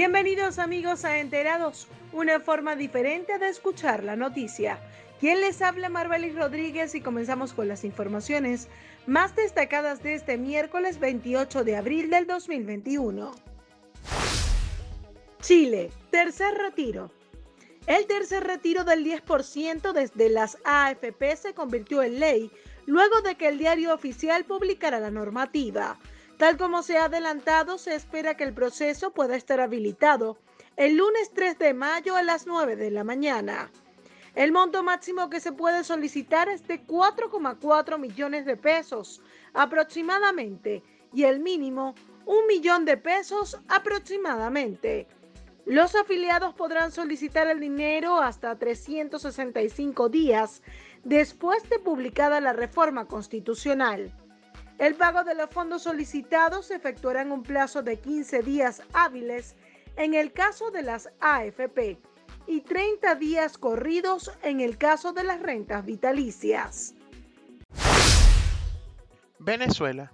Bienvenidos amigos a Enterados, una forma diferente de escuchar la noticia. Quien les habla, Marvelis Rodríguez, y comenzamos con las informaciones más destacadas de este miércoles 28 de abril del 2021. Chile, tercer retiro. El tercer retiro del 10% desde las AFP se convirtió en ley luego de que el diario oficial publicara la normativa. Tal como se ha adelantado, se espera que el proceso pueda estar habilitado el lunes 3 de mayo a las 9 de la mañana. El monto máximo que se puede solicitar es de 4,4 millones de pesos aproximadamente y el mínimo 1 millón de pesos aproximadamente. Los afiliados podrán solicitar el dinero hasta 365 días después de publicada la reforma constitucional. El pago de los fondos solicitados se efectuará en un plazo de 15 días hábiles en el caso de las AFP y 30 días corridos en el caso de las rentas vitalicias. Venezuela.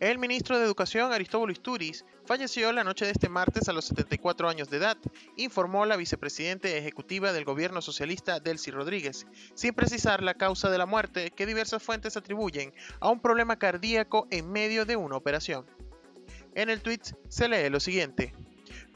El ministro de Educación, Aristóbulo Isturiz, falleció la noche de este martes a los 74 años de edad, informó la vicepresidenta ejecutiva del gobierno socialista Delcy Rodríguez, sin precisar la causa de la muerte que diversas fuentes atribuyen a un problema cardíaco en medio de una operación. En el tuit se lee lo siguiente: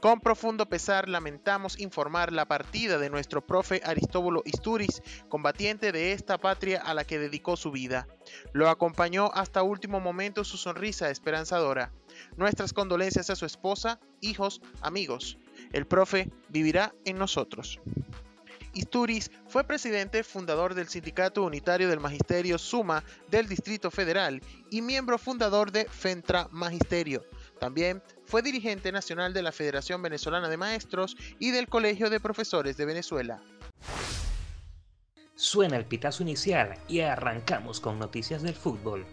con profundo pesar lamentamos informar la partida de nuestro profe Aristóbulo Isturiz, combatiente de esta patria a la que dedicó su vida. Lo acompañó hasta último momento su sonrisa esperanzadora. Nuestras condolencias a su esposa, hijos, amigos. El profe vivirá en nosotros. Isturiz fue presidente fundador del Sindicato Unitario del Magisterio Suma del Distrito Federal y miembro fundador de FENTRA Magisterio. También fue dirigente nacional de la Federación Venezolana de Maestros y del Colegio de Profesores de Venezuela. Suena el pitazo inicial y arrancamos con noticias del fútbol.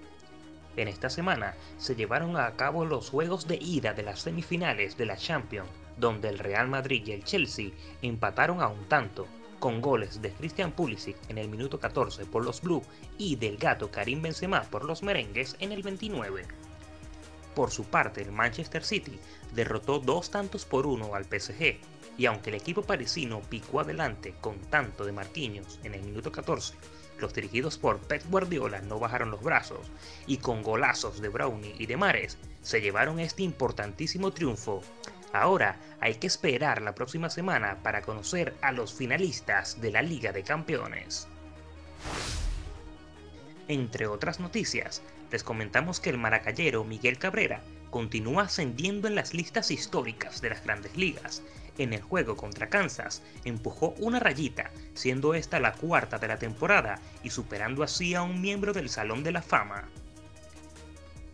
En esta semana se llevaron a cabo los juegos de ida de las semifinales de la Champions, donde el Real Madrid y el Chelsea empataron a un tanto, con goles de Christian Pulisic en el minuto 14 por los Blues y del gato Karim Benzema por los merengues en el 29. Por su parte, el Manchester City derrotó 2-1 al PSG, y aunque el equipo parisino picó adelante con tanto de Marquinhos en el minuto 14, los dirigidos por Pep Guardiola no bajaron los brazos, y con golazos de Brownie y de Mares, se llevaron este importantísimo triunfo. Ahora hay que esperar la próxima semana para conocer a los finalistas de la Liga de Campeones. Entre otras noticias, les comentamos que el maracayero Miguel Cabrera continúa ascendiendo en las listas históricas de las Grandes Ligas. En el juego contra Kansas, empujó una rayita, siendo esta la cuarta de la temporada y superando así a un miembro del Salón de la Fama.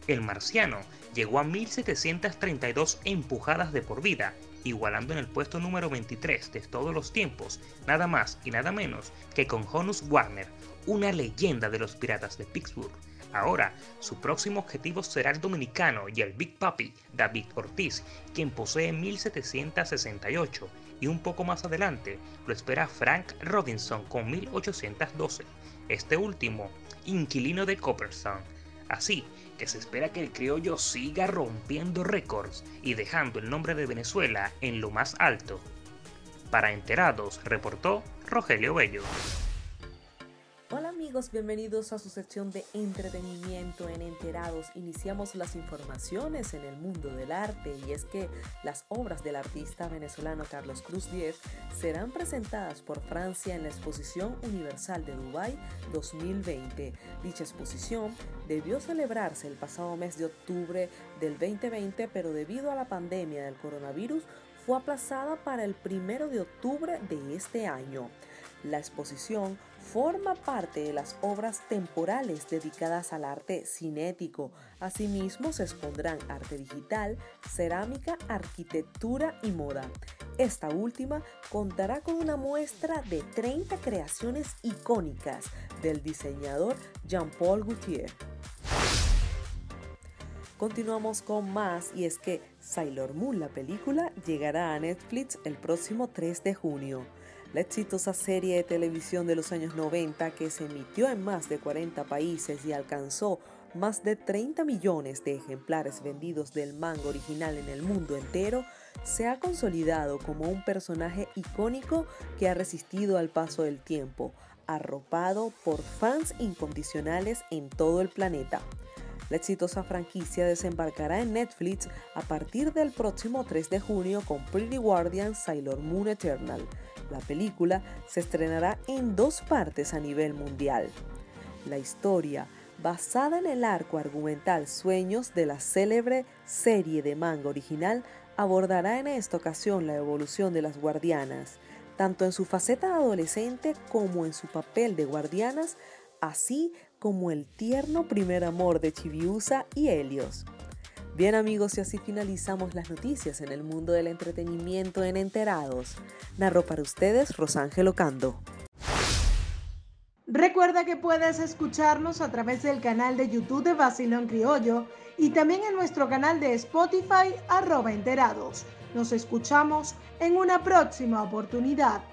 El marciano llegó a 1.732 empujadas de por vida, igualando en el puesto número 23 de todos los tiempos, nada más y nada menos que con Honus Wagner, una leyenda de los Piratas de Pittsburgh. Ahora, su próximo objetivo será el dominicano y el Big Papi, David Ortiz, quien posee 1.768, y un poco más adelante lo espera Frank Robinson con 1.812, este último, inquilino de Copperstown. Así que se espera que el criollo siga rompiendo récords y dejando el nombre de Venezuela en lo más alto. Para Enterados, reportó Rogelio Bello. Hola amigos, bienvenidos a su sección de entretenimiento en Enterados. Iniciamos las informaciones en el mundo del arte, y es que las obras del artista venezolano Carlos Cruz-Díez serán presentadas por Francia en la Exposición Universal de Dubai 2020. Dicha exposición debió celebrarse el pasado mes de octubre del 2020, pero debido a la pandemia del coronavirus fue aplazada para el 1 de octubre de este año. La exposición forma parte de las obras temporales dedicadas al arte cinético. Asimismo, se expondrán arte digital, cerámica, arquitectura y moda. Esta última contará con una muestra de 30 creaciones icónicas del diseñador Jean-Paul Gaultier. Continuamos con más, y es que Sailor Moon, la película, llegará a Netflix el próximo 3 de junio. La exitosa serie de televisión de los años 90, que se emitió en más de 40 países y alcanzó más de 30 millones de ejemplares vendidos del manga original en el mundo entero, se ha consolidado como un personaje icónico que ha resistido al paso del tiempo, arropado por fans incondicionales en todo el planeta. La exitosa franquicia desembarcará en Netflix a partir del próximo 3 de junio con Pretty Guardian, Sailor Moon Eternal. La película se estrenará en 2 partes a nivel mundial. La historia, basada en el arco argumental Sueños de la célebre serie de manga original, abordará en esta ocasión la evolución de las guardianas, tanto en su faceta adolescente como en su papel de guardianas, así como el tierno primer amor de Chibiusa y Helios. Bien amigos, y así finalizamos las noticias en el mundo del entretenimiento en Enterados. Narró para ustedes Rosángelo Cando. Recuerda que puedes escucharnos a través del canal de YouTube de Basilón Criollo y también en nuestro canal de Spotify @Enterados. Nos escuchamos en una próxima oportunidad.